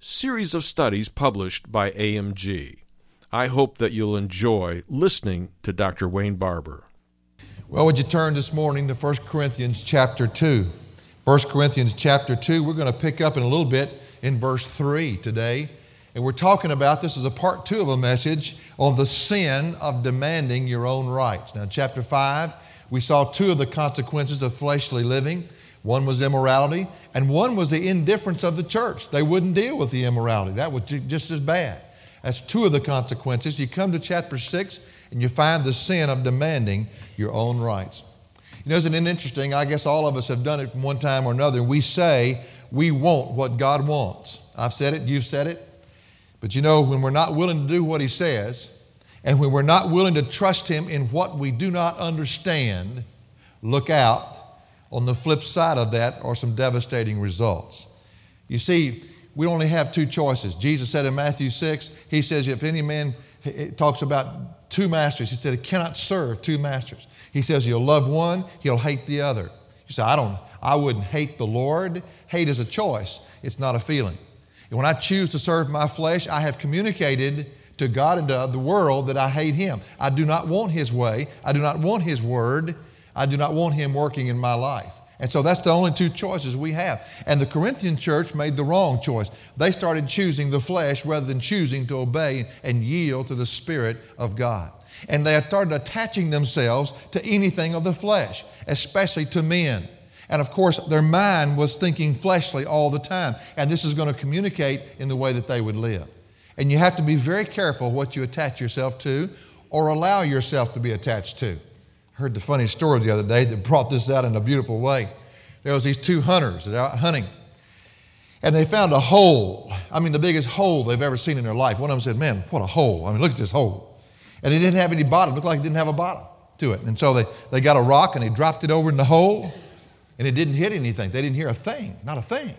series of studies published by AMG. I hope that you'll enjoy listening to Dr. Wayne Barber. Well, would you turn this morning to 1 Corinthians chapter 2. 1 Corinthians chapter 2, we're going to pick up in a little bit in verse 3 today. And we're talking about, this is a part 2 of a message, on the sin of demanding your own rights. Now, chapter 5, we saw two of the consequences of fleshly living. One was immorality, and one was the indifference of the church. They wouldn't deal with the immorality. That was just as bad. That's two of the consequences. You come to chapter 6, and you find the sin of demanding your own rights. You know, isn't it interesting? I guess all of us have done it from one time or another. We say we want what God wants. I've said it. You've said it. But you know, when we're not willing to do what He says, and when we're not willing to trust Him in what we do not understand, look out. On the flip side of that are some devastating results. You see, we only have two choices. Jesus said in Matthew 6, He says, if any man talks about two masters, He said, he cannot serve two masters. He says, you'll love one, he'll hate the other. You say, I wouldn't hate the Lord. Hate is a choice. It's not a feeling. And when I choose to serve my flesh, I have communicated to God and to the world that I hate Him. I do not want His way. I do not want His word. I do not want Him working in my life. And so that's the only two choices we have. And the Corinthian church made the wrong choice. They started choosing the flesh rather than choosing to obey and yield to the Spirit of God. And they started attaching themselves to anything of the flesh, especially to men. And of course, their mind was thinking fleshly all the time. And this is going to communicate in the way that they would live. And you have to be very careful what you attach yourself to or allow yourself to be attached to. I heard the funny story the other day that brought this out in a beautiful way. There was these two hunters that are out hunting, and they found a hole. I mean, the biggest hole they've ever seen in their life. One of them said, man, what a hole. I mean, look at this hole. And it didn't have any bottom. It looked like it didn't have a bottom to it. And so they got a rock and they dropped it over in the hole, and it didn't hit anything. They didn't hear a thing, not a thing.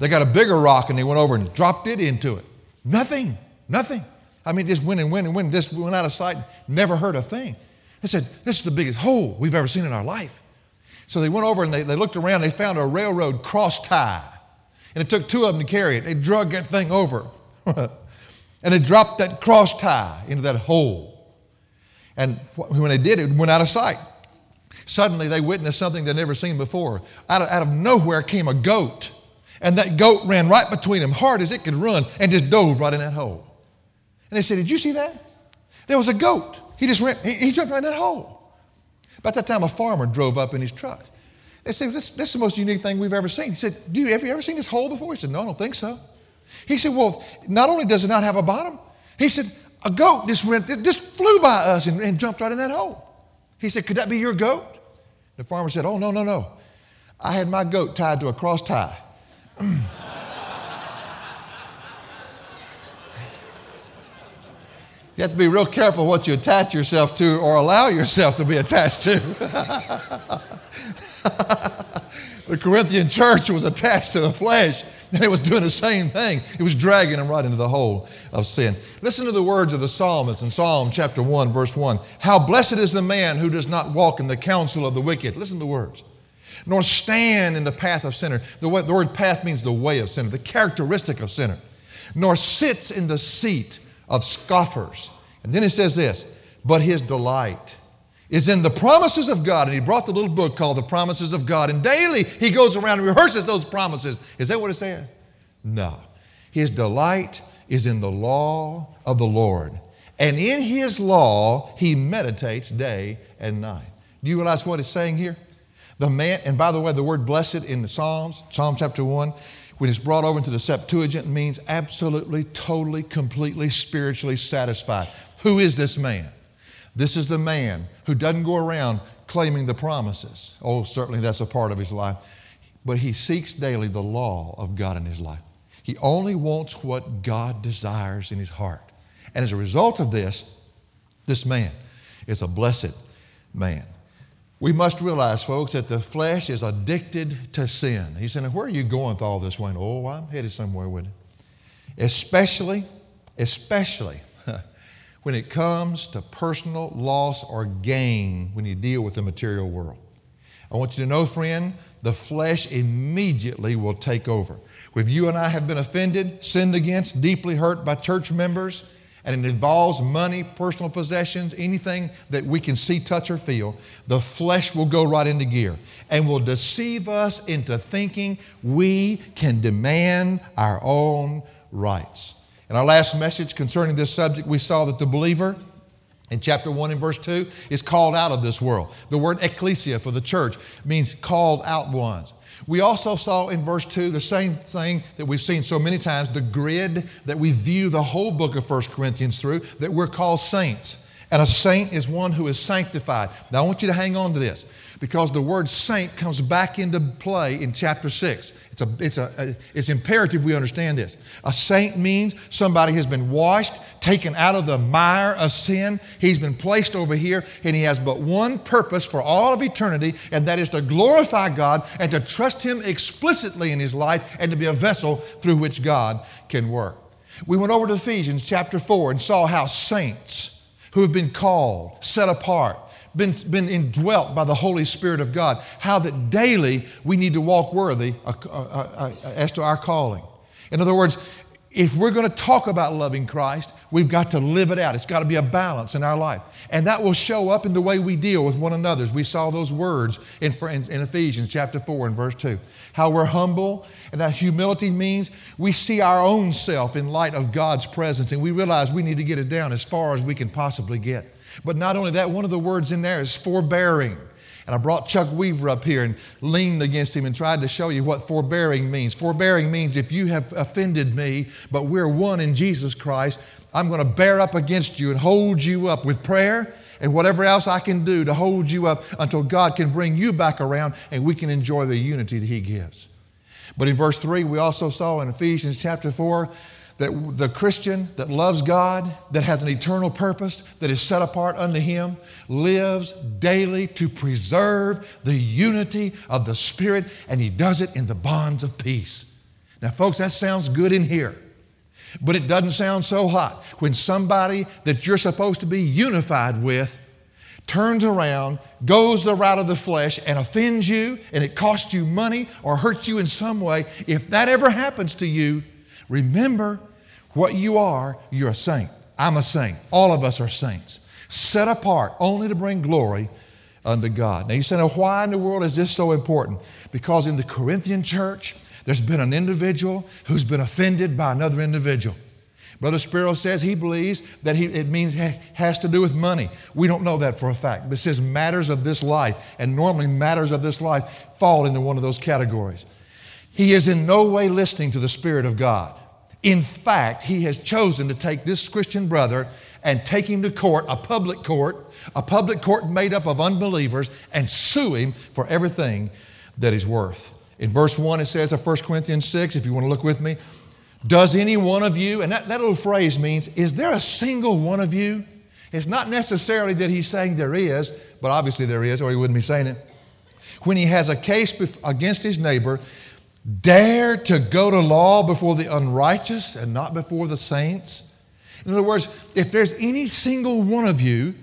They got a bigger rock and they went over and dropped it into it. Nothing. I mean, it just went and went and went. Just went out of sight and never heard a thing. They said, this is the biggest hole we've ever seen in our life. So they went over and they looked around. They found a railroad cross tie. And it took two of them to carry it. They drug that thing over. And they dropped that cross tie into that hole. And when they did, it went out of sight. Suddenly they witnessed something they'd never seen before. Out of nowhere came a goat. And that goat ran right between them, hard as it could run, and just dove right in that hole. And they said, did you see that? There was a goat. He just ran, he jumped right in that hole. About that time, a farmer drove up in his truck. They said, this is the most unique thing we've ever seen. He said, have you ever seen this hole before? He said, no, I don't think so. He said, well, not only does it not have a bottom, he said, a goat just flew by us and jumped right in that hole. He said, could that be your goat? The farmer said, oh, no. I had my goat tied to a cross tie. You have to be real careful what you attach yourself to or allow yourself to be attached to. The Corinthian church was attached to the flesh, and it was doing the same thing. It was dragging them right into the hole of sin. Listen to the words of the psalmist in Psalm chapter 1, verse 1. How blessed is the man who does not walk in the counsel of the wicked. Listen to the words. Nor stand in the path of sinner. The word path means the way of sinner, the characteristic of sinner. Nor sits in the seat of scoffers. And then it says this, but his delight is in the promises of God. And he brought the little book called The Promises of God. And daily he goes around and rehearses those promises. Is that what it said? No. His delight is in the law of the Lord, and in his law he meditates day and night. Do you realize what it's saying here? The man, and by the way, the word blessed in the Psalms, Psalm chapter 1, when it's brought over into the Septuagint, means absolutely, totally, completely, spiritually satisfied. Who is this man? This is the man who doesn't go around claiming the promises. Oh, certainly that's a part of his life. But he seeks daily the law of God in his life. He only wants what God desires in his heart. And as a result of this, this man is a blessed man. We must realize, folks, that the flesh is addicted to sin. He said, where are you going with all this, Wayne? Oh, I'm headed somewhere with it. Especially when it comes to personal loss or gain when you deal with the material world. I want you to know, friend, the flesh immediately will take over. If you and I have been offended, sinned against, deeply hurt by church members, and it involves money, personal possessions, anything that we can see, touch, or feel, the flesh will go right into gear and will deceive us into thinking we can demand our own rights. In our last message concerning this subject, we saw that the believer in chapter 1 and verse 2 is called out of this world. The word ecclesia for the church means called out ones. We also saw in verse 2 the same thing that we've seen so many times, the grid that we view the whole book of 1 Corinthians through, that we're called saints. And a saint is one who is sanctified. Now I want you to hang on to this, because the word saint comes back into play in chapter 6. It's imperative we understand this. A saint means somebody has been washed, taken out of the mire of sin. He's been placed over here, and he has but one purpose for all of eternity, and that is to glorify God and to trust him explicitly in his life and to be a vessel through which God can work. We went over to Ephesians chapter 4 and saw how saints who have been called, set apart, been indwelt by the Holy Spirit of God, how that daily we need to walk worthy as to our calling. In other words, if we're going to talk about loving Christ, we've got to live it out. It's got to be a balance in our life. And that will show up in the way we deal with one another. As we saw those words in Ephesians chapter 4 and verse 2. How we're humble, and that humility means we see our own self in light of God's presence, and we realize we need to get it down as far as we can possibly get. But not only that, one of the words in there is forbearing. And I brought Chuck Weaver up here and leaned against him and tried to show you what forbearing means. Forbearing means if you have offended me, but we're one in Jesus Christ, I'm going to bear up against you and hold you up with prayer and whatever else I can do to hold you up until God can bring you back around and we can enjoy the unity that he gives. But in verse 3, we also saw in Ephesians chapter 4, that the Christian that loves God, that has an eternal purpose, that is set apart unto him, lives daily to preserve the unity of the Spirit, and he does it in the bonds of peace. Now, folks, that sounds good in here, but it doesn't sound so hot when somebody that you're supposed to be unified with turns around, goes the route of the flesh, and offends you, and it costs you money or hurts you in some way. If that ever happens to you, remember what you are. You're a saint. I'm a saint. All of us are saints, set apart only to bring glory unto God. Now you say, now why in the world is this so important? Because in the Corinthian church, there's been an individual who's been offended by another individual. Brother Spiro says he believes that it means has to do with money. We don't know that for a fact. But it says matters of this life, and normally matters of this life fall into one of those categories. He is in no way listening to the Spirit of God. In fact, he has chosen to take this Christian brother and take him to court, a public court made up of unbelievers, and sue him for everything that he's worth. In verse 1, it says of 1 Corinthians 6, if you want to look with me, does any one of you, and that little phrase means, is there a single one of you? It's not necessarily that he's saying there is, but obviously there is, or he wouldn't be saying it. When he has a case against his neighbor, dare to go to law before the unrighteous and not before the saints? In other words, if there's any single one of you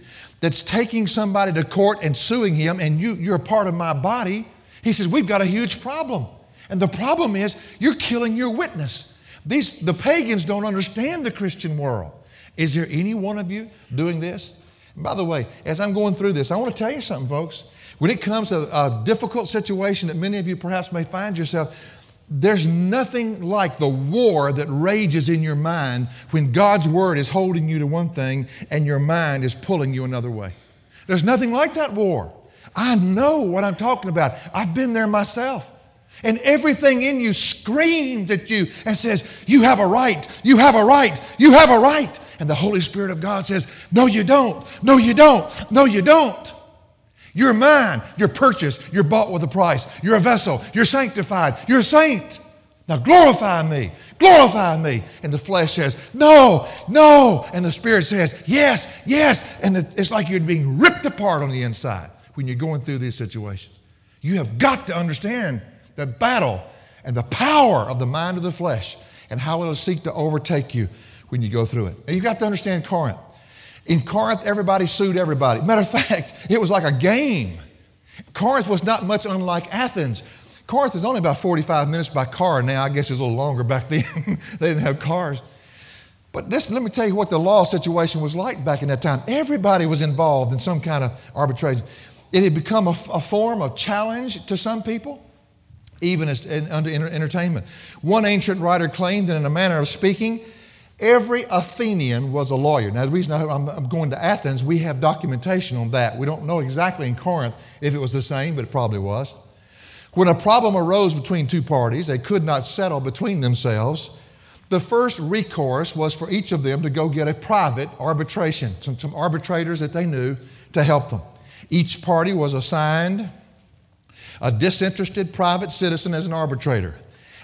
that's taking somebody to court and suing him, and you're a part of my body, he says, we've got a huge problem. And the problem is you're killing your witness. The pagans don't understand the Christian world. Is there any one of you doing this? And by the way, as I'm going through this, I want to tell you something, folks. When it comes to a difficult situation that many of you perhaps may find yourself, There's nothing like the war that rages in your mind when God's word is holding you to one thing and your mind is pulling you another way. There's nothing like that war. I know what I'm talking about. I've been there myself. And everything in you screams at you and says, you have a right, you have a right, you have a right. And the Holy Spirit of God says, no, you don't, no, you don't, no, you don't. You're mine. You're purchased. You're bought with a price. You're a vessel. You're sanctified. You're a saint. Now glorify me. Glorify me. And the flesh says, no, no. And the Spirit says, yes, yes. And it's like you're being ripped apart on the inside when you're going through these situations. You have got to understand the battle and the power of the mind of the flesh and how it'll seek to overtake you when you go through it. Now, you've got to understand Corinth. In Corinth, everybody sued everybody. Matter of fact, it was like a game. Corinth was not much unlike Athens. Corinth is only about 45 minutes by car now. I guess it's a little longer back then. They didn't have cars. But this, let me tell you what the law situation was like back in that time. Everybody was involved in some kind of arbitration. It had become a form of challenge to some people, even as under entertainment. One ancient writer claimed that in a manner of speaking, every Athenian was a lawyer. Now, the reason I'm going to Athens, we have documentation on that. We don't know exactly in Corinth if it was the same, but it probably was. When a problem arose between two parties, they could not settle between themselves. The first recourse was for each of them to go get a private arbitration, some arbitrators that they knew to help them. Each party was assigned a disinterested private citizen as an arbitrator,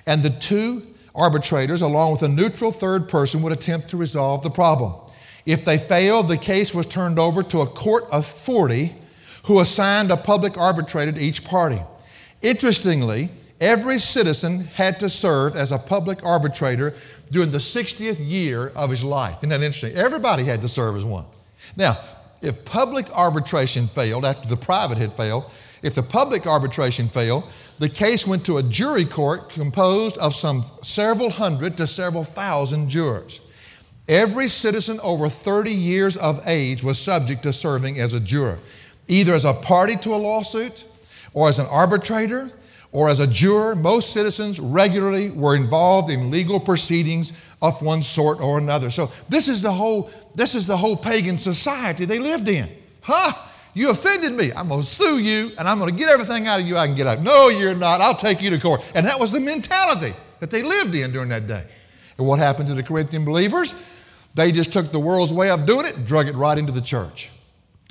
and the two arbitrators, along with a neutral third person, would attempt to resolve the problem. If they failed, the case was turned over to a court of 40 who assigned a public arbitrator to each party. Interestingly, every citizen had to serve as a public arbitrator during the 60th year of his life. Isn't that interesting? Everybody had to serve as one. Now, if public arbitration failed after the private had failed, if the public arbitration failed, the case went to a jury court composed of some several hundred to several thousand jurors. Every citizen over 30 years of age was subject to serving as a juror, either as a party to a lawsuit or as an arbitrator or as a juror. Most citizens regularly were involved in legal proceedings of one sort or another. So this is the whole pagan society they lived in. Huh? You offended me. I'm going to sue you, and I'm going to get everything out of you I can get out. No, you're not. I'll take you to court. And that was the mentality that they lived in during that day. And what happened to the Corinthian believers? They just took the world's way of doing it and drug it right into the church,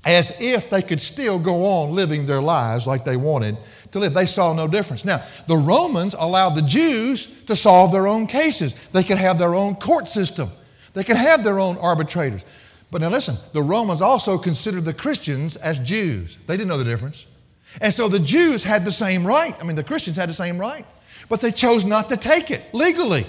as if they could still go on living their lives like they wanted to live. They saw no difference. Now, the Romans allowed the Jews to solve their own cases. They could have their own court system. They could have their own arbitrators. But now listen, the Romans also considered the Christians as Jews. They didn't know the difference. And so the Jews had the same right. I mean, the Christians had the same right. But they chose not to take it legally.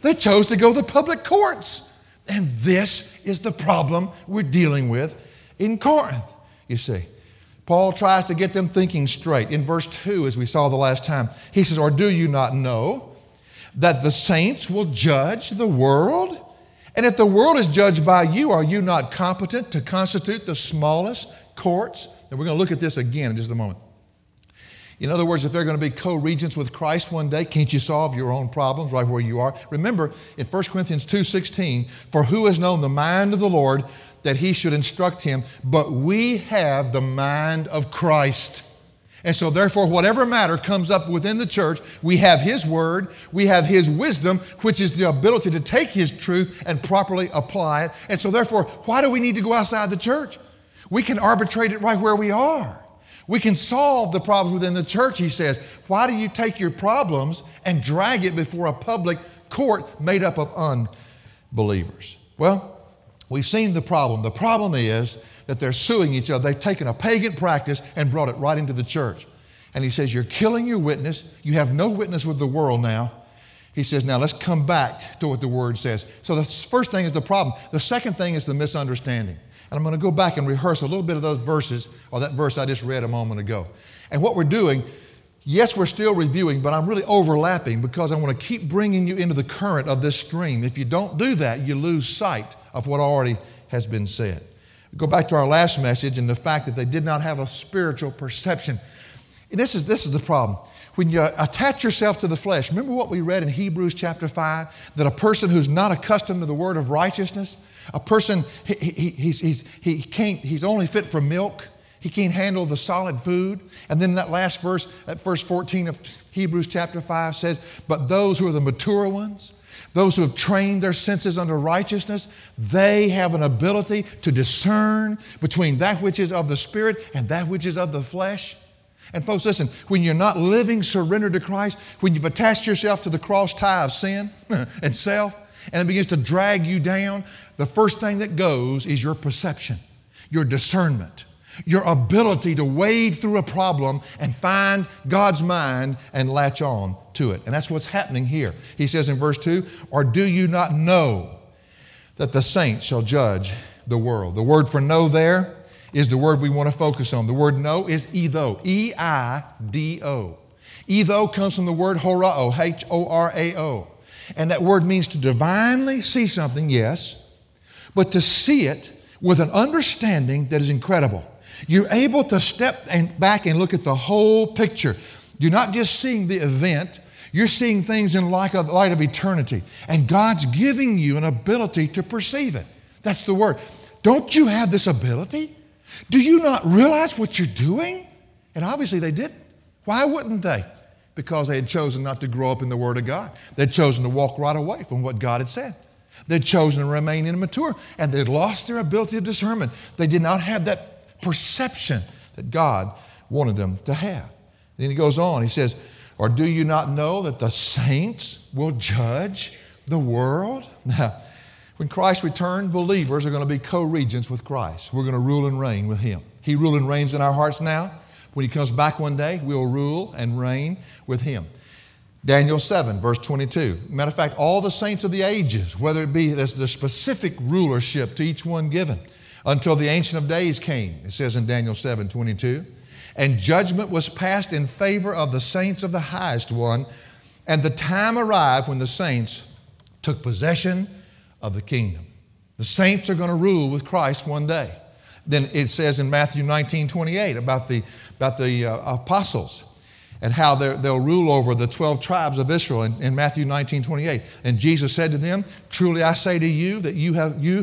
They chose to go to the public courts. And this is the problem we're dealing with in Corinth, you see. Paul tries to get them thinking straight. In verse 2, as we saw the last time, he says, "Or do you not know that the saints will judge the world? And if the world is judged by you, are you not competent to constitute the smallest courts?" And we're going to look at this again in just a moment. In other words, if they're going to be co-regents with Christ one day, can't you solve your own problems right where you are? Remember, in 1 Corinthians 2:16, "For who has known the mind of the Lord that he should instruct him? But we have the mind of Christ." And so therefore, whatever matter comes up within the church, we have his word, we have his wisdom, which is the ability to take his truth and properly apply it. And so therefore, why do we need to go outside the church? We can arbitrate it right where we are. We can solve the problems within the church, he says. Why do you take your problems and drag it before a public court made up of unbelievers? Well, we've seen the problem. The problem is that they're suing each other. They've taken a pagan practice and brought it right into the church. And he says, you're killing your witness. You have no witness with the world now. He says, now let's come back to what the word says. So the first thing is the problem. The second thing is the misunderstanding. And I'm going to go back and rehearse a little bit of those verses, or that verse I just read a moment ago. And what we're doing, yes, we're still reviewing, but I'm really overlapping because I want to keep bringing you into the current of this stream. If you don't do that, you lose sight of what already has been said. Go back to our last message and the fact that they did not have a spiritual perception. And this is the problem. When you attach yourself to the flesh, remember what we read in Hebrews chapter 5, that a person who's not accustomed to the word of righteousness, a person, he's only fit for milk. He can't handle the solid food. And then that last verse, at verse 14 of Hebrews chapter 5 says, but those who are the mature ones, those who have trained their senses unto righteousness, they have an ability to discern between that which is of the Spirit and that which is of the flesh. And folks, listen, when you're not living surrendered to Christ, when you've attached yourself to the cross tie of sin and self, and it begins to drag you down, the first thing that goes is your perception, your discernment, your ability to wade through a problem and find God's mind and latch on to it. And that's what's happening here. He says in verse 2, or do you not know that the saints shall judge the world? The word for know there is the word we want to focus on. The word know is eido, E-I-D-O. Eido comes from the word horao, H-O-R-A-O. And that word means to divinely see something, yes, but to see it with an understanding that is incredible. You're able to step back and look at the whole picture. You're not just seeing the event, you're seeing things in light of eternity. And God's giving you an ability to perceive it. That's the word. Don't you have this ability? Do you not realize what you're doing? And obviously they didn't. Why wouldn't they? Because they had chosen not to grow up in the Word of God. They'd chosen to walk right away from what God had said. They'd chosen to remain immature, and they'd lost their ability of discernment. They did not have that perception that God wanted them to have. Then he goes on, he says, or do you not know that the saints will judge the world? Now, when Christ returns, believers are going to be co-regents with Christ. We're going to rule and reign with Him. He rules and reigns in our hearts now. When He comes back one day, we'll rule and reign with Him. Daniel 7, verse 22. Matter of fact, all the saints of the ages, whether it be there's the specific rulership to each one given, until the Ancient of Days came, it says in Daniel 7, 22. And judgment was passed in favor of the saints of the highest one, and the time arrived when the saints took possession of the kingdom. The saints are going to rule with Christ one day. Then it says in Matthew 19, 28 about the apostles and how they'll rule over the 12 tribes of Israel in Matthew 19, 28. And Jesus said to them, truly I say to you that you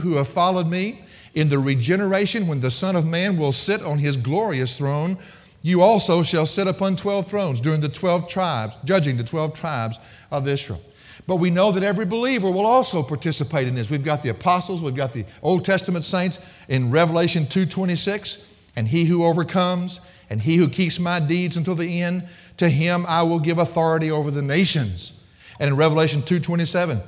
who have followed me in the regeneration when the Son of Man will sit on His glorious throne, you also shall sit upon 12 thrones during the 12 tribes, judging the 12 tribes of Israel. But we know that every believer will also participate in this. We've got the apostles, we've got the Old Testament saints in Revelation 2:26, and he who overcomes and he who keeps my deeds until the end, to him I will give authority over the nations. And in Revelation 2:27,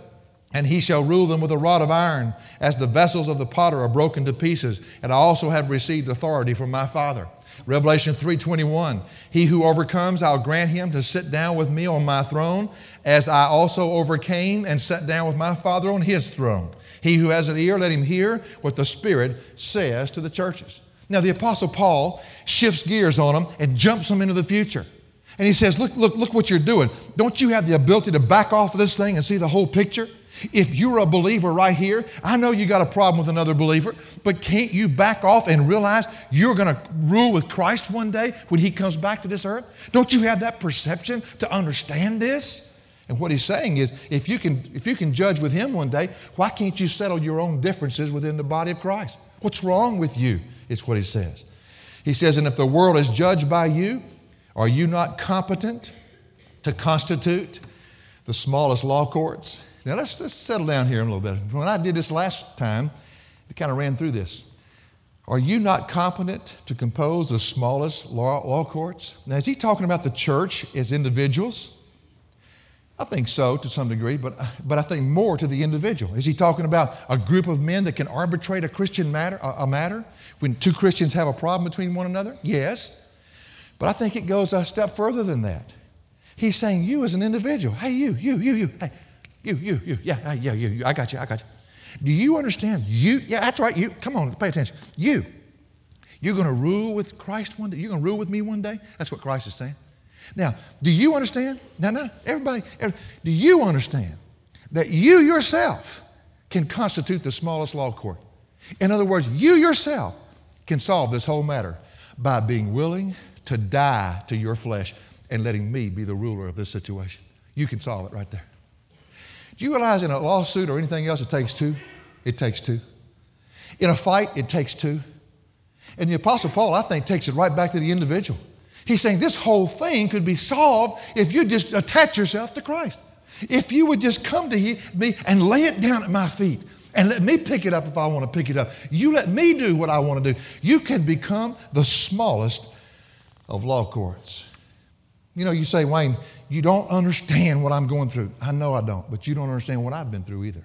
and he shall rule them with a rod of iron, as the vessels of the potter are broken to pieces, and I also have received authority from my Father. Revelation 3:21, he who overcomes, I'll grant him to sit down with me on my throne, as I also overcame and sat down with my Father on His throne. He who has an ear, let him hear what the Spirit says to the churches. Now the Apostle Paul shifts gears on them and jumps them into the future. And he says, look what you're doing. Don't you have the ability to back off of this thing and see the whole picture? If you're a believer right here, I know you got a problem with another believer, but can't you back off and realize you're going to rule with Christ one day when He comes back to this earth? Don't you have that perception to understand this? And what he's saying is, if you can judge with Him one day, why can't you settle your own differences within the body of Christ? What's wrong with you? It's what he says. He says, and if the world is judged by you, are you not competent to constitute the smallest law courts? Now, let's settle down here a little bit. When I did this last time, it kind of ran through this. Are you not competent to compose the smallest law courts? Now, is he talking about the church as individuals? I think so to some degree, but I think more to the individual. Is he talking about a group of men that can arbitrate a Christian matter, a matter when two Christians have a problem between one another? Yes, but I think it goes a step further than that. He's saying you as an individual. Hey, you. Hey. You, yeah, I got you. Do you understand? You, yeah, that's right, you. Come on, pay attention. You're going to rule with Christ one day? You're going to rule with me one day? That's what Christ is saying. Now, do you understand? Now, everybody, do you understand that you yourself can constitute the smallest law court? In other words, you yourself can solve this whole matter by being willing to die to your flesh and letting me be the ruler of this situation. You can solve it right there. Do you realize in a lawsuit or anything else, it takes two? It takes two. In a fight, it takes two. And the Apostle Paul, I think, takes it right back to the individual. He's saying this whole thing could be solved if you just attach yourself to Christ. If you would just come to me and lay it down at my feet and let me pick it up if I want to pick it up. You let me do what I want to do. You can become the smallest of law courts. You know, you say, Wayne, you don't understand what I'm going through. I know I don't, but you don't understand what I've been through either.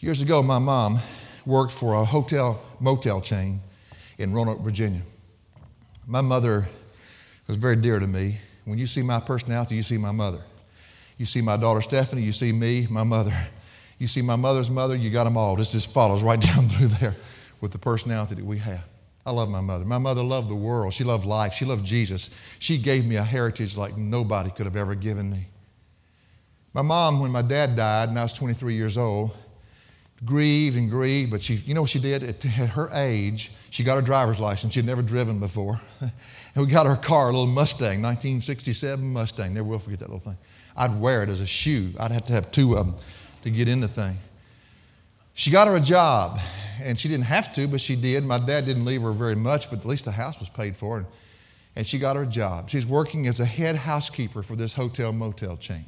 Years ago, my mom worked for a hotel motel chain in Roanoke, Virginia. My mother was very dear to me. When you see my personality, you see my mother. You see my daughter Stephanie, you see me, my mother. You see my mother's mother, you got them all. This just follows right down through there with the personality that we have. I love my mother. My mother loved the world. She loved life. She loved Jesus. She gave me a heritage like nobody could have ever given me. My mom, when my dad died and I was 23 years old, grieved, but you know what she did? At her age, she got her driver's license. She'd never driven before. And we got her car, a little Mustang, 1967 Mustang. Never will forget that little thing. I'd wear it as a shoe. I'd have to have two of them to get in the thing. She got her a job, and she didn't have to, but she did. My dad didn't leave her very much, but at least the house was paid for, and she got her a job. She's working as a head housekeeper for this hotel motel chain.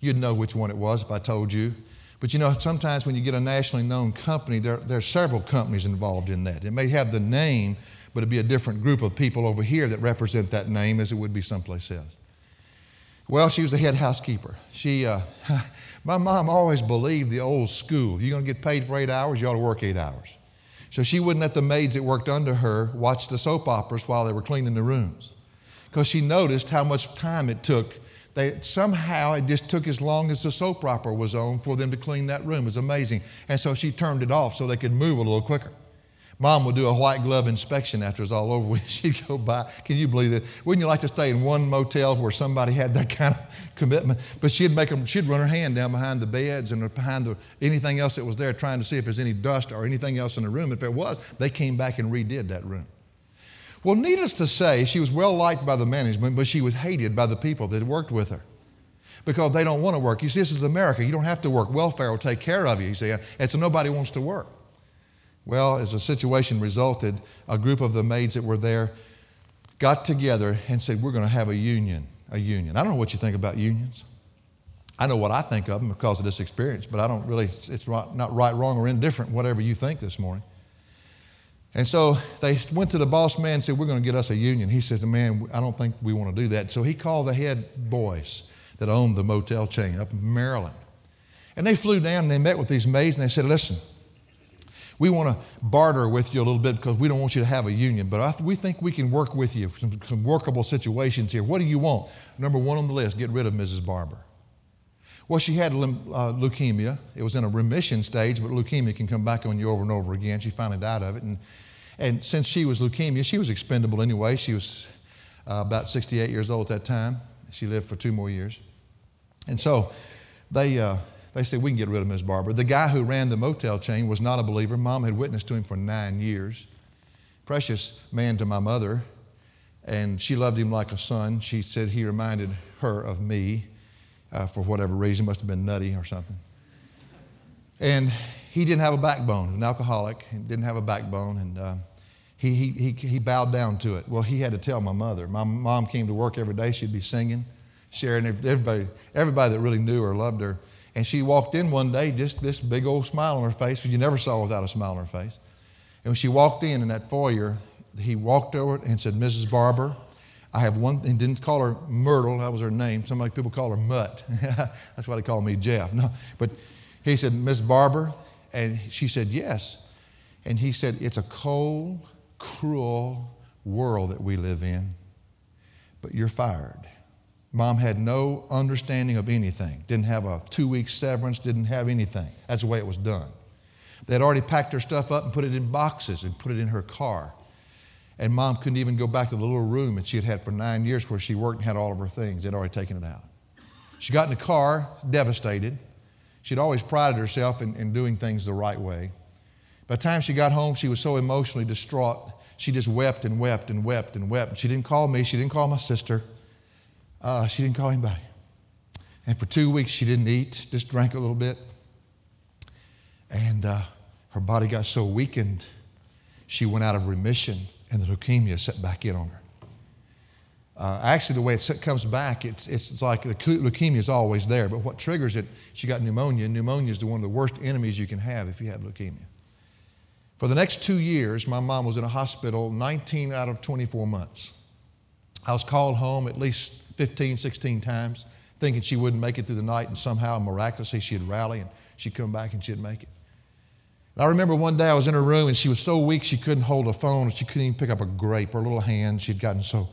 You'd know which one it was if I told you. But you know, sometimes when you get a nationally known company, there are several companies involved in that. It may have the name, but it'd be a different group of people over here that represent that name as it would be someplace else. Well, she was the head housekeeper. My mom always believed the old school. You're going to get paid for 8 hours, you ought to work 8 hours. So she wouldn't let the maids that worked under her watch the soap operas while they were cleaning the rooms because she noticed how much time it took. Somehow it just took as long as the soap opera was on for them to clean that room. It was amazing. And so she turned it off so they could move a little quicker. Mom would do a white glove inspection after it was all over with. She'd go by. Can you believe that? Wouldn't you like to stay in one motel where somebody had that kind of commitment? But she'd run her hand down behind the beds and behind anything else that was there trying to see if there's any dust or anything else in the room. If there was, they came back and redid that room. Well, needless to say, she was well-liked by the management, but she was hated by the people that worked with her because they don't want to work. You see, this is America. You don't have to work. Welfare will take care of you, you see, and so nobody wants to work. Well, as the situation resulted, a group of the maids that were there got together and said, we're going to have a union. I don't know what you think about unions. I know what I think of them because of this experience, but I don't really, it's not right, wrong, or indifferent, whatever you think this morning. And so they went to the boss man and said, we're going to get us a union. He says, man, I don't think we want to do that. So he called the head boys that owned the motel chain up in Maryland. And they flew down and they met with these maids and they said, listen, we want to barter with you a little bit because we don't want you to have a union, but we think we can work with you for some workable situations here. What do you want? Number one on the list, get rid of Mrs. Barber. Well, she had leukemia. It was in a remission stage, but leukemia can come back on you over and over again. She finally died of it. And since she was leukemia, she was expendable anyway. She was about 68 years old at that time. She lived for 2 more years. And so they said, we can get rid of Ms. Barber. The guy who ran the motel chain was not a believer. Mom had witnessed to him for 9 years. Precious man to my mother. And she loved him like a son. She said he reminded her of me. For whatever reason, must have been nutty or something. And he didn't have a backbone, an alcoholic, didn't have a backbone, and he bowed down to it. Well, he had to tell my mother. My mom came to work every day. She'd be singing, sharing everybody that really knew or loved her. And she walked in one day, just this big old smile on her face, which you never saw without a smile on her face. And when she walked in that foyer, he walked over and said, Mrs. Barber, I have one, and didn't call her Myrtle, that was her name. Some people call her Mutt. That's why they call me Jeff. No, but he said, Miss Barber, and she said, yes. And he said, it's a cold, cruel world that we live in, but you're fired. Mom had no understanding of anything, didn't have a 2-week severance, didn't have anything. That's the way it was done. They had already packed her stuff up and put it in boxes and put it in her car. And Mom couldn't even go back to the little room that she had had for 9 years where she worked and had all of her things. They'd already taken it out. She got in the car, devastated. She'd always prided herself in doing things the right way. By the time she got home, she was so emotionally distraught, She just wept and wept and wept and wept. She didn't call me. She didn't call my sister. She didn't call anybody. And for 2 weeks, she didn't eat, just drank a little bit. And her body got so weakened, she went out of remission, and the leukemia set back in on her. Actually, the way it comes back, it's like the leukemia is always there, but what triggers it, she got pneumonia, and pneumonia is one of the worst enemies you can have if you have leukemia. For the next 2 years, my mom was in a hospital 19 out of 24 months. I was called home at least 15, 16 times, thinking she wouldn't make it through the night, and somehow miraculously she'd rally, and she'd come back and she'd make it. And I remember one day I was in her room, and she was so weak she couldn't hold a phone, she couldn't even pick up a grape, her little hand, she'd gotten so...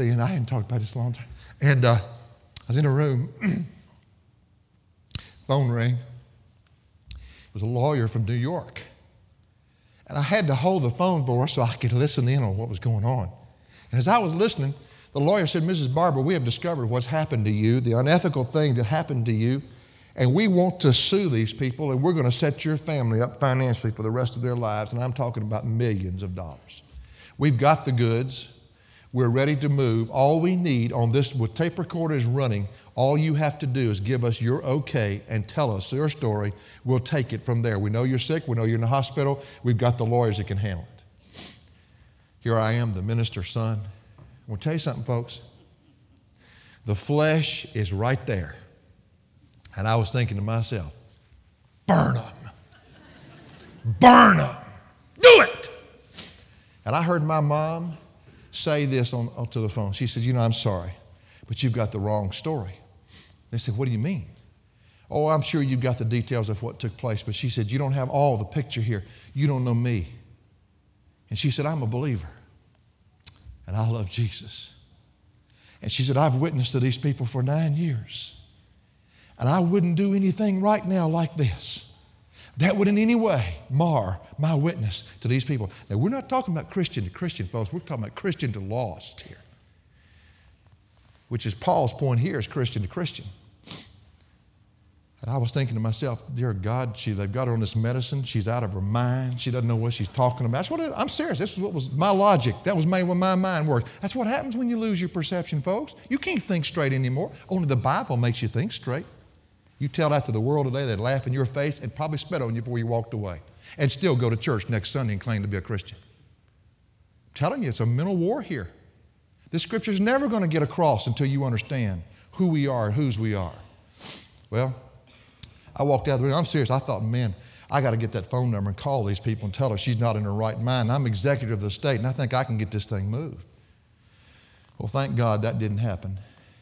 And I hadn't talked about this a long time. And I was in a room. Phone rang. It was a lawyer from New York. And I had to hold the phone for her so I could listen in on what was going on. And as I was listening, the lawyer said, "Mrs. Barber, we have discovered what's happened to you, the unethical thing that happened to you, and we want to sue these people, and we're going to set your family up financially for the rest of their lives." And I'm talking about millions of dollars. We've got the goods. We're ready to move. All we need on this, with tape recorders running, all you have to do is give us your okay and tell us your story. We'll take it from there. We know you're sick. We know you're in the hospital. We've got the lawyers that can handle it. Here I am, the minister's son. I want to tell you something, folks. The flesh is right there. And I was thinking to myself, burn them. Burn them. Do it. And I heard my mom say this to the phone. She said, "You know, I'm sorry, but you've got the wrong story." They said, "What do you mean?" "Oh, I'm sure you've got the details of what took place," but she said, "You don't have all the picture here. You don't know me." And she said, "I'm a believer, and I love Jesus." And she said, "I've witnessed to these people for 9 years, and I wouldn't do anything right now like this that would in any way mar my witness to these people." Now, we're not talking about Christian to Christian, folks. We're talking about Christian to lost here, which is Paul's point here, is Christian to Christian. And I was thinking to myself, dear God, they've got her on this medicine. She's out of her mind. She doesn't know what she's talking about. I'm serious. This is what was my logic. That was made when my mind worked. That's what happens when you lose your perception, folks. You can't think straight anymore. Only the Bible makes you think straight. You tell that to the world today, they'd laugh in your face and probably spit on you before you walked away, and still go to church next Sunday and claim to be a Christian. I'm telling you, it's a mental war here. This scripture's never going to get across until you understand who we are and whose we are. Well, I walked out of the room. I'm serious. I thought, man, I got to get that phone number and call these people and tell her she's not in her right mind. I'm executive of the state, and I think I can get this thing moved. Well, thank God that didn't happen.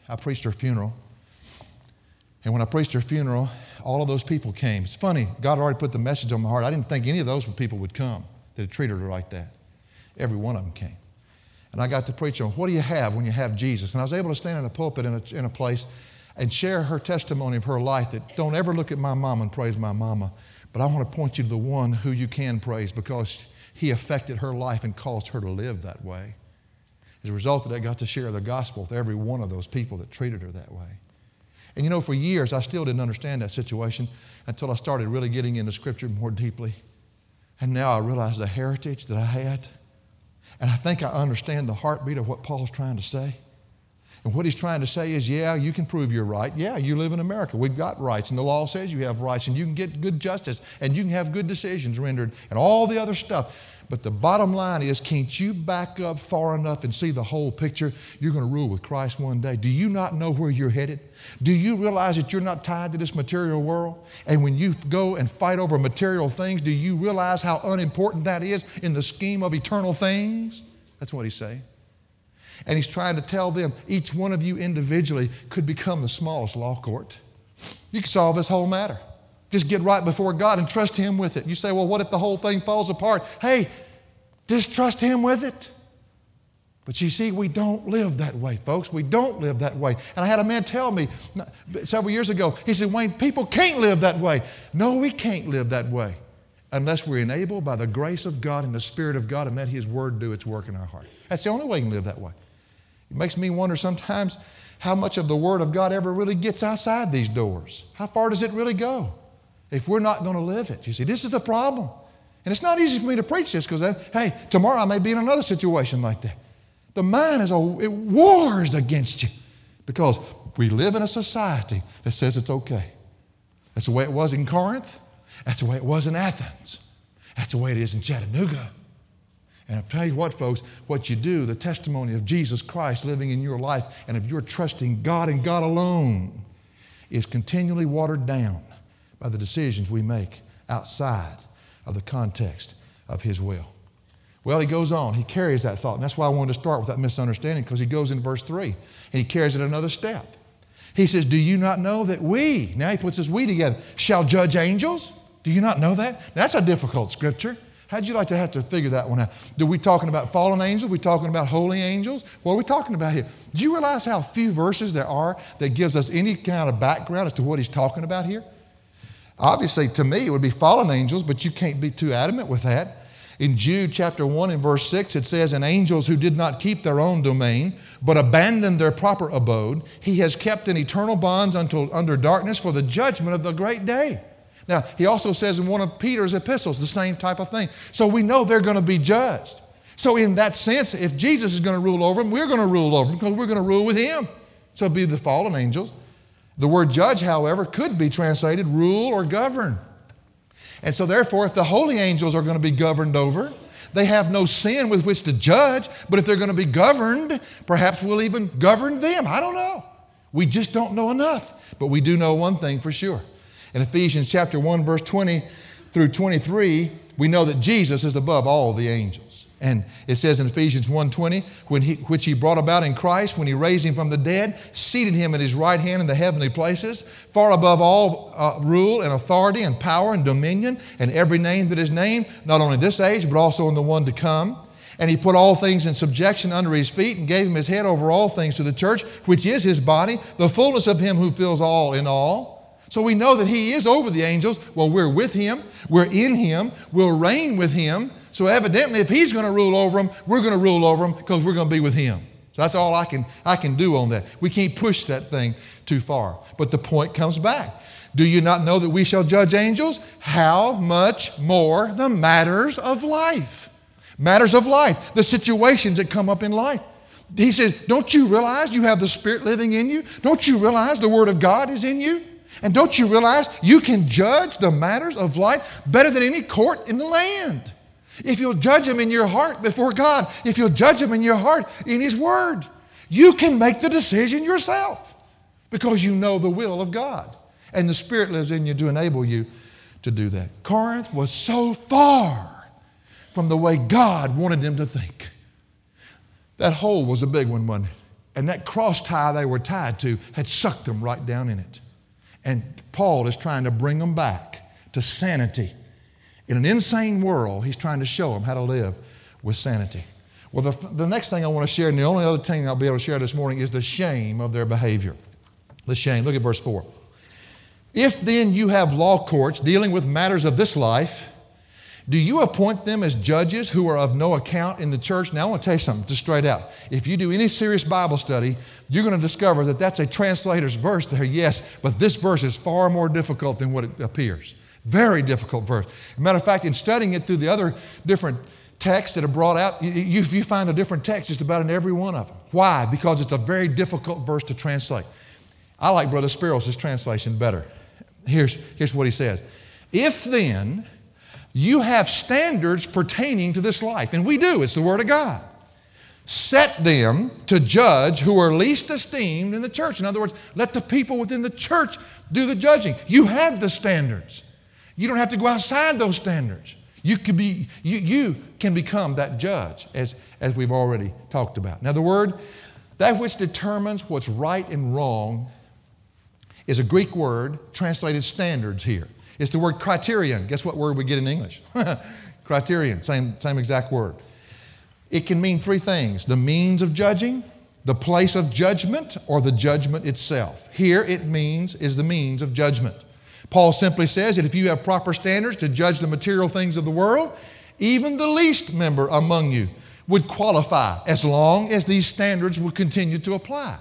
I preached her funeral. And when I preached her funeral, all of those people came. It's funny, God already put the message on my heart. I didn't think any of those people would come that had treated her like that. Every one of them came. And I got to preach on what do you have when you have Jesus. And I was able to stand in a pulpit in a place and share her testimony of her life that don't ever look at my mama and praise my mama, but I want to point you to the one who you can praise because he affected her life and caused her to live that way. As a result of that, I got to share the gospel with every one of those people that treated her that way. And you know, for years, I still didn't understand that situation until I started really getting into Scripture more deeply. And now I realize the heritage that I had. And I think I understand the heartbeat of what Paul's trying to say. And what he's trying to say is, yeah, you can prove you're right. Yeah, you live in America. We've got rights. And the law says you have rights. And you can get good justice. And you can have good decisions rendered. And all the other stuff. But the bottom line is, can't you back up far enough and see the whole picture? You're going to rule with Christ one day. Do you not know where you're headed? Do you realize that you're not tied to this material world? And when you go and fight over material things, do you realize how unimportant that is in the scheme of eternal things? That's what he's saying. And he's trying to tell them, each one of you individually could become the smallest law court. You can solve this whole matter. Just get right before God and trust Him with it. You say, well, what if the whole thing falls apart? Hey, just trust Him with it. But you see, we don't live that way, folks. We don't live that way. And I had a man tell me several years ago, he said, Wayne, people can't live that way. No, we can't live that way unless we're enabled by the grace of God and the Spirit of God and let His Word do its work in our heart. That's the only way you can live that way. It makes me wonder sometimes how much of the Word of God ever really gets outside these doors. How far does it really go? If we're not going to live it. You see, this is the problem. And it's not easy for me to preach this because, hey, tomorrow I may be in another situation like that. The mind is it wars against you because we live in a society that says it's okay. That's the way it was in Corinth. That's the way it was in Athens. That's the way it is in Chattanooga. And I'll tell you what, folks, what you do, the testimony of Jesus Christ living in your life and of your trusting God and God alone is continually watered down by the decisions we make outside of the context of His will. Well, he goes on. He carries that thought. And that's why I wanted to start with that misunderstanding, because he goes in verse 3 and he carries it another step. He says, do you not know that we, now he puts this we together, shall judge angels? Do you not know that? That's a difficult scripture. How'd you like to have to figure that one out? Are we talking about fallen angels? Are we talking about holy angels? What are we talking about here? Do you realize how few verses there are that gives us any kind of background as to what he's talking about here? Obviously, to me, it would be fallen angels, but you can't be too adamant with that. In Jude chapter 1 and verse 6, it says, and angels who did not keep their own domain, but abandoned their proper abode, he has kept in eternal bonds until under darkness for the judgment of the great day. Now, he also says in one of Peter's epistles the same type of thing. So we know they're going to be judged. So in that sense, if Jesus is going to rule over them, we're going to rule over them because we're going to rule with him. So it'd be the fallen angels. The word judge, however, could be translated rule or govern. And so therefore, if the holy angels are going to be governed over, they have no sin with which to judge, but if they're going to be governed, perhaps we'll even govern them. I don't know. We just don't know enough. But we do know one thing for sure. In Ephesians chapter 1, verse 20 through 23, we know that Jesus is above all the angels. And it says in Ephesians 1:20, which he brought about in Christ when he raised him from the dead, seated him at his right hand in the heavenly places, far above all rule and authority and power and dominion and every name that is named, not only this age, but also in the one to come. And he put all things in subjection under his feet and gave him his head over all things to the church, which is his body, the fullness of him who fills all in all. So we know that he is over the angels. Well, we're with him. We're in him. We'll reign with him. So evidently, if he's going to rule over them, we're going to rule over them because we're going to be with him. So that's all I can do on that. We can't push that thing too far. But the point comes back. Do you not know that we shall judge angels? How much more the matters of life. Matters of life. The situations that come up in life. He says, don't you realize you have the Spirit living in you? Don't you realize the Word of God is in you? And don't you realize you can judge the matters of life better than any court in the land? If you'll judge them in your heart before God, if you'll judge them in your heart in His Word, you can make the decision yourself because you know the will of God. And the Spirit lives in you to enable you to do that. Corinth was so far from the way God wanted them to think. That hole was a big one, wasn't it? And that cross tie they were tied to had sucked them right down in it. And Paul is trying to bring them back to sanity. In an insane world, he's trying to show them how to live with sanity. Well, the next thing I want to share, and the only other thing I'll be able to share this morning, is the shame of their behavior. The shame. Look at verse 4. If then you have law courts dealing with matters of this life, do you appoint them as judges who are of no account in the church? Now, I want to tell you something just straight out. If you do any serious Bible study, you're going to discover that that's a translator's verse there, yes, but this verse is far more difficult than what it appears. Very difficult verse. As a matter of fact, in studying it through the other different texts that are brought out, you find a different text just about in every one of them. Why? Because it's a very difficult verse to translate. I like Brother Spiros' translation better. Here's what he says. If then... you have standards pertaining to this life. And we do. It's the Word of God. Set them to judge who are least esteemed in the church. In other words, let the people within the church do the judging. You have the standards. You don't have to go outside those standards. You can become that judge, as we've already talked about. In other words, that which determines what's right and wrong is a Greek word translated standards here. It's the word criterion. Guess what word we get in English? Criterion, same exact word. It can mean three things: the means of judging, the place of judgment, or the judgment itself. Here it means is the means of judgment. Paul simply says that if you have proper standards to judge the material things of the world, even the least member among you would qualify as long as these standards will continue to apply.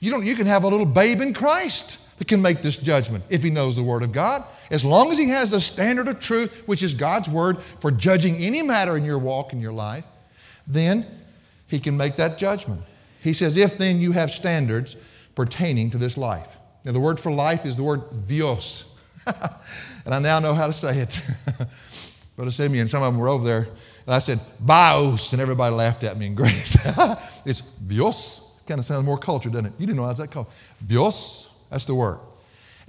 You can have a little babe in Christ that can make this judgment if he knows the Word of God. As long as he has the standard of truth, which is God's Word, for judging any matter in your walk, in your life, then he can make that judgment. He says, if then you have standards pertaining to this life. Now, the word for life is the word vios. And I now know how to say it. Brother Simeon, some of them were over there. And I said, bios, and everybody laughed at me in grace. It's vios. It kind of sounds more cultured, doesn't it? You didn't know how that called. Vios, that's the word.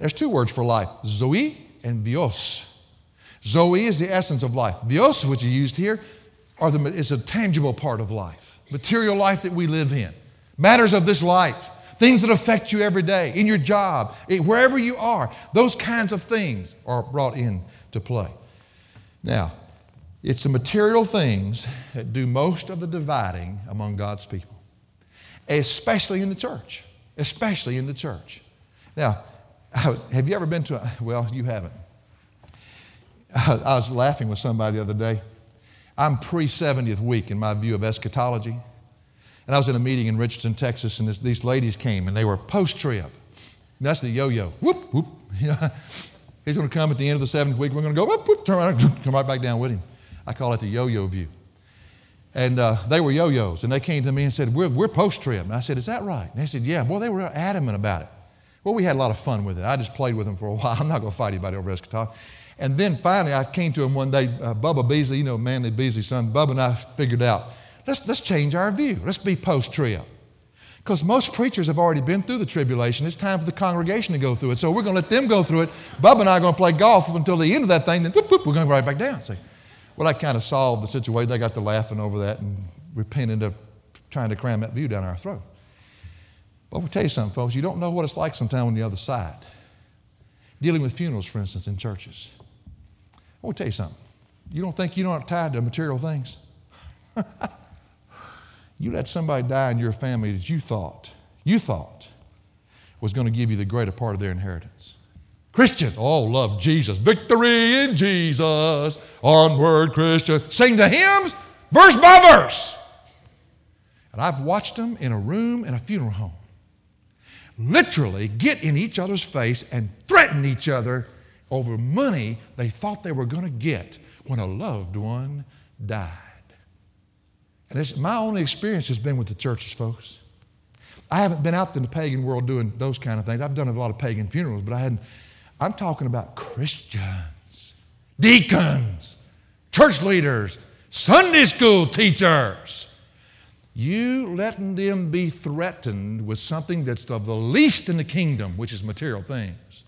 There's two words for life, zoe and vios. Zoe is the essence of life. Vios, which is used here, is a tangible part of life, material life that we live in, matters of this life, things that affect you every day, in your job, wherever you are. Those kinds of things are brought into play. Now, it's the material things that do most of the dividing among God's people, especially in the church, especially in the church. Now, have you ever been to well, you haven't. I was laughing with somebody the other day. I'm pre-70th week in my view of eschatology. And I was in a meeting in Richardson, Texas, and these ladies came, and they were post-trib. That's the yo-yo. Whoop, whoop. He's going to come at the end of the 7th week. We're going to go, whoop, whoop, turn around, come right back down with him. I call it the yo-yo view. And they were yo-yos, and they came to me and said, we're post-trib. And I said, is that right? And they said, yeah. Boy, they were adamant about it. Well, we had a lot of fun with it. I just played with them for a while. I'm not going to fight anybody over eschatology. And then finally, I came to him one day, Bubba Beasley, you know, Manly Beasley's son. Bubba and I figured out, let's change our view. Let's be post-trib. Because most preachers have already been through the tribulation. It's time for the congregation to go through it. So we're going to let them go through it. Bubba and I are going to play golf until the end of that thing. Then whoop, whoop, we're going to go right back down. See? Well, I kind of solved the situation. They got to laughing over that and repented of trying to cram that view down our throat. But we'll tell you something, folks. You don't know what it's like sometimes on the other side. Dealing with funerals, for instance, in churches. I want to tell you something. You don't think you aren't tied to material things? You let somebody die in your family that you thought was going to give you the greater part of their inheritance. Christians, all love Jesus. Victory in Jesus. Onward, Christian. Sing the hymns, verse by verse. And I've watched them in a room in a funeral home literally get in each other's face and threaten each other over money they thought they were going to get when a loved one died. And my only experience has been with the churches, folks. I haven't been out in the pagan world doing those kind of things. I've done a lot of pagan funerals, but I'm talking about Christians, deacons, church leaders, Sunday school teachers. You letting them be threatened with something that's of the least in the kingdom, which is material things.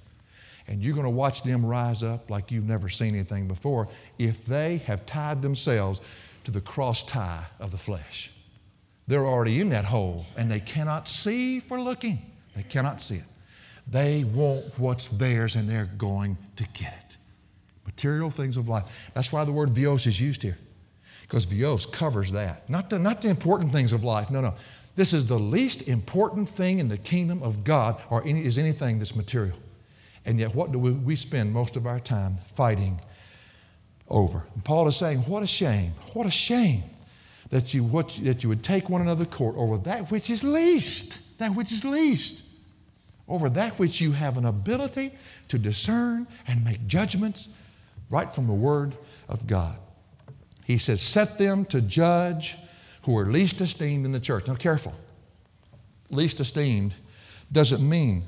And you're going to watch them rise up like you've never seen anything before if they have tied themselves to the cross tie of the flesh. They're already in that hole, and they cannot see for looking. They cannot see it. They want what's theirs, and they're going to get it. Material things of life. That's why the word vios is used here. Because vios covers that. Not the important things of life. No. This is the least important thing in the kingdom of God is anything that's material. And yet what do we spend most of our time fighting over? And Paul is saying, what a shame that you would take one another court over that which is least, over that which you have an ability to discern and make judgments right from the Word of God. He says, set them to judge who are least esteemed in the church. Now, careful. Least esteemed doesn't mean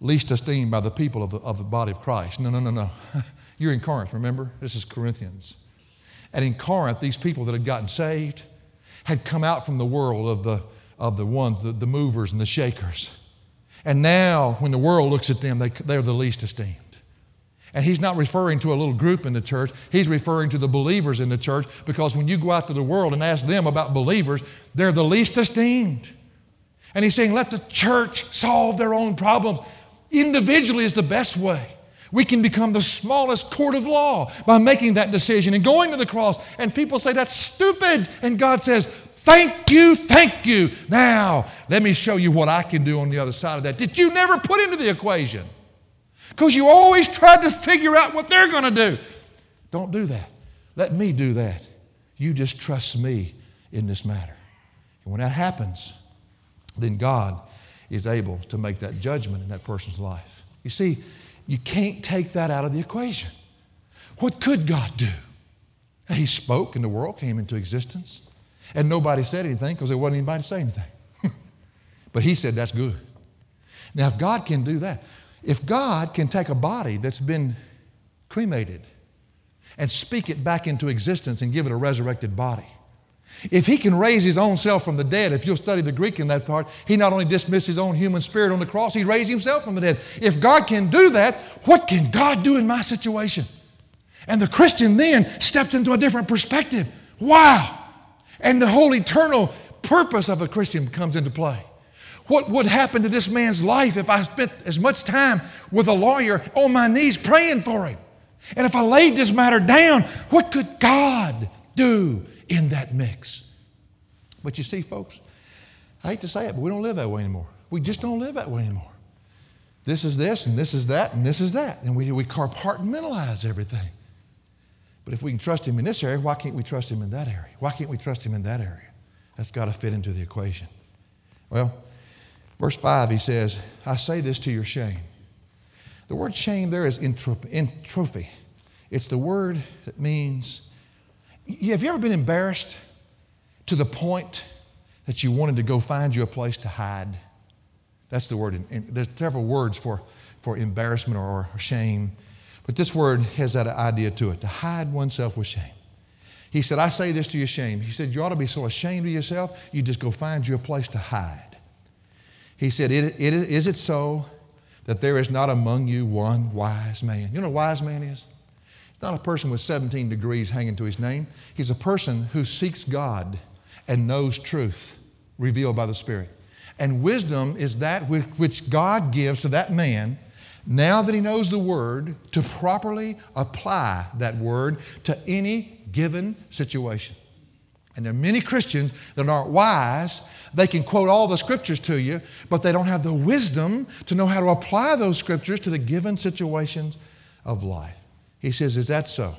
least esteemed by the people of the body of Christ. No. You're in Corinth, remember? This is Corinthians. And in Corinth, these people that had gotten saved had come out from the world of the movers and the shakers. And now, when the world looks at them, they're the least esteemed. And he's not referring to a little group in the church. He's referring to the believers in the church, because when you go out to the world and ask them about believers, they're the least esteemed. And he's saying, let the church solve their own problems. Individually is the best way. We can become the smallest court of law by making that decision and going to the cross. And people say, that's stupid. And God says, thank you. Now, let me show you what I can do on the other side of that you never put into the equation. Because you always tried to figure out what they're going to do. Don't do that. Let me do that. You just trust me in this matter. And when that happens, then God is able to make that judgment in that person's life. You see, you can't take that out of the equation. What could God do? He spoke and the world came into existence. And nobody said anything because there wasn't anybody to say anything. But he said, that's good. Now, if God can do that, if God can take a body that's been cremated and speak it back into existence and give it a resurrected body, if he can raise his own self from the dead, if you'll study the Greek in that part, he not only dismissed his own human spirit on the cross, he raised himself from the dead. If God can do that, what can God do in my situation? And the Christian then steps into a different perspective. Wow! And the whole eternal purpose of a Christian comes into play. What would happen to this man's life if I spent as much time with a lawyer on my knees praying for him? And if I laid this matter down, what could God do in that mix? But you see, folks, I hate to say it, but we don't live that way anymore. We just don't live that way anymore. This is this, and this is that, and this is that. And we compartmentalize everything. But if we can trust him in this area, why can't we trust him in that area? Why can't we trust him in that area? That's got to fit into the equation. Well, verse 5, he says, I say this to your shame. The word shame there is entropy. It's the word that means, have you ever been embarrassed to the point that you wanted to go find you a place to hide? That's the word. There's several words for embarrassment or shame. But this word has that idea to it, to hide oneself with shame. He said, I say this to your shame. He said, you ought to be so ashamed of yourself, you just go find you a place to hide. He said, is it so that there is not among you one wise man? You know what a wise man is? It's not a person with 17 degrees hanging to his name. He's a person who seeks God and knows truth revealed by the Spirit. And wisdom is that which God gives to that man now that he knows the Word, to properly apply that Word to any given situation. And there are many Christians that aren't wise. They can quote all the Scriptures to you, but they don't have the wisdom to know how to apply those Scriptures to the given situations of life. He says, is that so?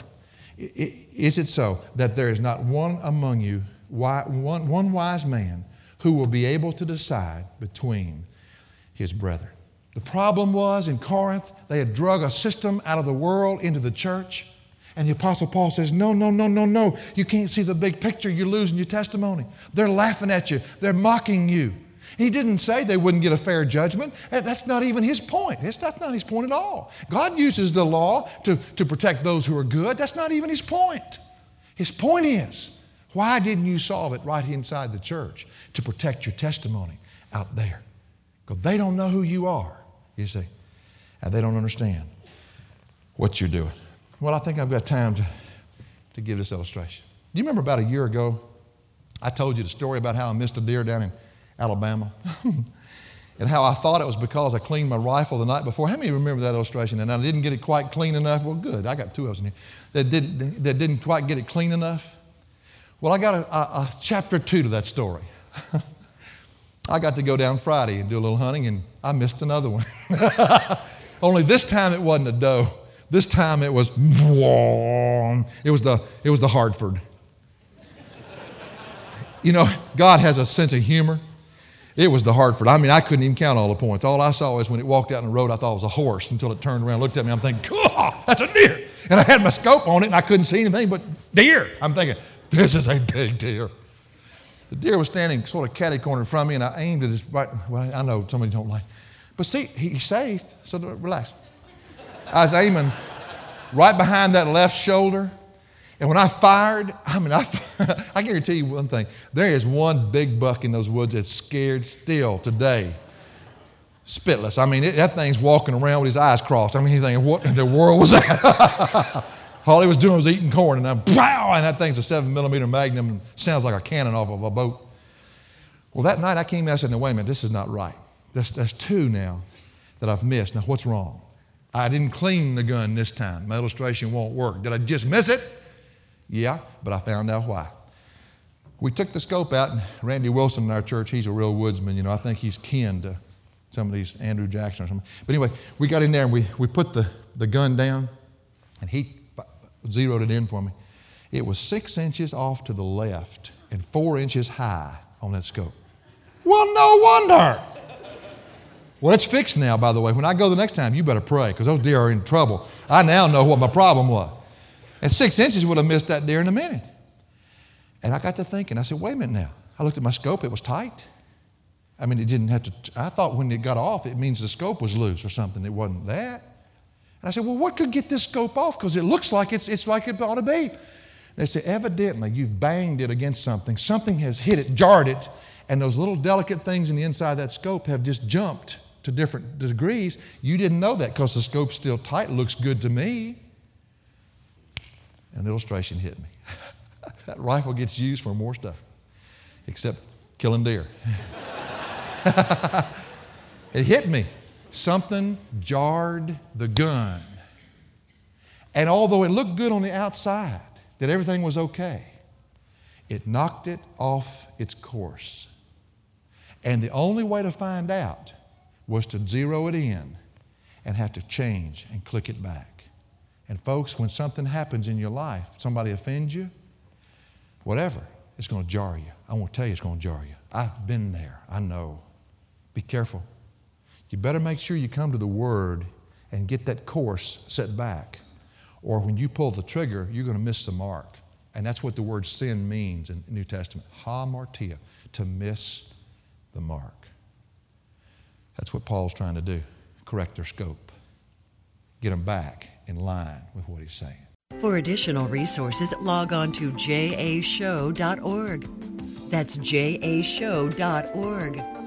Is it so that there is not one among you, one wise man, who will be able to decide between his brethren? The problem was in Corinth, they had drug a system out of the world into the church. And the Apostle Paul says, no. You can't see the big picture. You're losing your testimony. They're laughing at you. They're mocking you. He didn't say they wouldn't get a fair judgment. That's not even his point. That's not his point at all. God uses the law to protect those who are good. That's not even his point. His point is, why didn't you solve it right inside the church to protect your testimony out there? Because they don't know who you are. You see, and they don't understand what you're doing. Well, I think I've got time to give this illustration. Do you remember about a year ago, I told you the story about how I missed a deer down in Alabama and how I thought it was because I cleaned my rifle the night before? How many remember that illustration? And I didn't get it quite clean enough. Well, good, I got two of us in here that didn't quite get it clean enough. Well, I got a chapter 2 to that story. I got to go down Friday and do a little hunting, and I missed another one. Only this time it wasn't a doe. This time it was the Hartford. You know, God has a sense of humor. It was the Hartford. I mean, I couldn't even count all the points. All I saw is when it walked out on the road, I thought it was a horse until it turned around and looked at me. I'm thinking, oh, that's a deer. And I had my scope on it, and I couldn't see anything but deer. I'm thinking, this is a big deer. The deer was standing sort of catty-cornered from me, and I aimed at his right. Well, I know somebody don't like, but see, he's safe, so relax. I was aiming right behind that left shoulder, and when I fired, I guarantee you one thing. There is one big buck in those woods that's scared still today. Spitless. I mean, that thing's walking around with his eyes crossed. I mean, he's thinking, what in the world was that? All he was doing was eating corn, and I'm pow, and that thing's a 7mm Magnum, and sounds like a cannon off of a boat. Well, that night I came out and said, no, wait a minute, this is not right. That's two now that I've missed. Now, what's wrong? I didn't clean the gun this time. My illustration won't work. Did I just miss it? Yeah, but I found out why. We took the scope out, and Randy Wilson in our church, he's a real woodsman. You know, I think he's kin to some of these Andrew Jackson or something. But anyway, we got in there, and we put the gun down, and he zeroed it in for me. It was 6 inches off to the left and 4 inches high on that scope. Well, no wonder. Well, that's fixed now, by the way. When I go the next time, you better pray because those deer are in trouble. I now know what my problem was. And 6 inches would have missed that deer in a minute. And I got to thinking. I said, wait a minute now. I looked at my scope. It was tight. I mean, it didn't have to. I thought when it got off, it means the scope was loose or something. It wasn't that. And I said, well, what could get this scope off? Because it looks like it's like it ought to be. They said, evidently, you've banged it against something. Something has hit it, jarred it, and those little delicate things in the inside of that scope have just jumped to different degrees. You didn't know that because the scope's still tight. Looks good to me. An illustration hit me. That rifle gets used for more stuff, except killing deer. It hit me. Something jarred the gun. And although it looked good on the outside, that everything was okay, it knocked it off its course. And the only way to find out was to zero it in and have to change and click it back. And folks, when something happens in your life, somebody offends you, whatever, it's going to jar you. I want to tell you it's going to jar you. I've been there. I know. Be careful. You better make sure you come to the Word and get that course set back. Or when you pull the trigger, you're going to miss the mark. And that's what the word sin means in the New Testament. Hamartia, to miss the mark. That's what Paul's trying to do, correct their scope. Get them back in line with what he's saying. For additional resources, log on to jashow.org. That's jashow.org.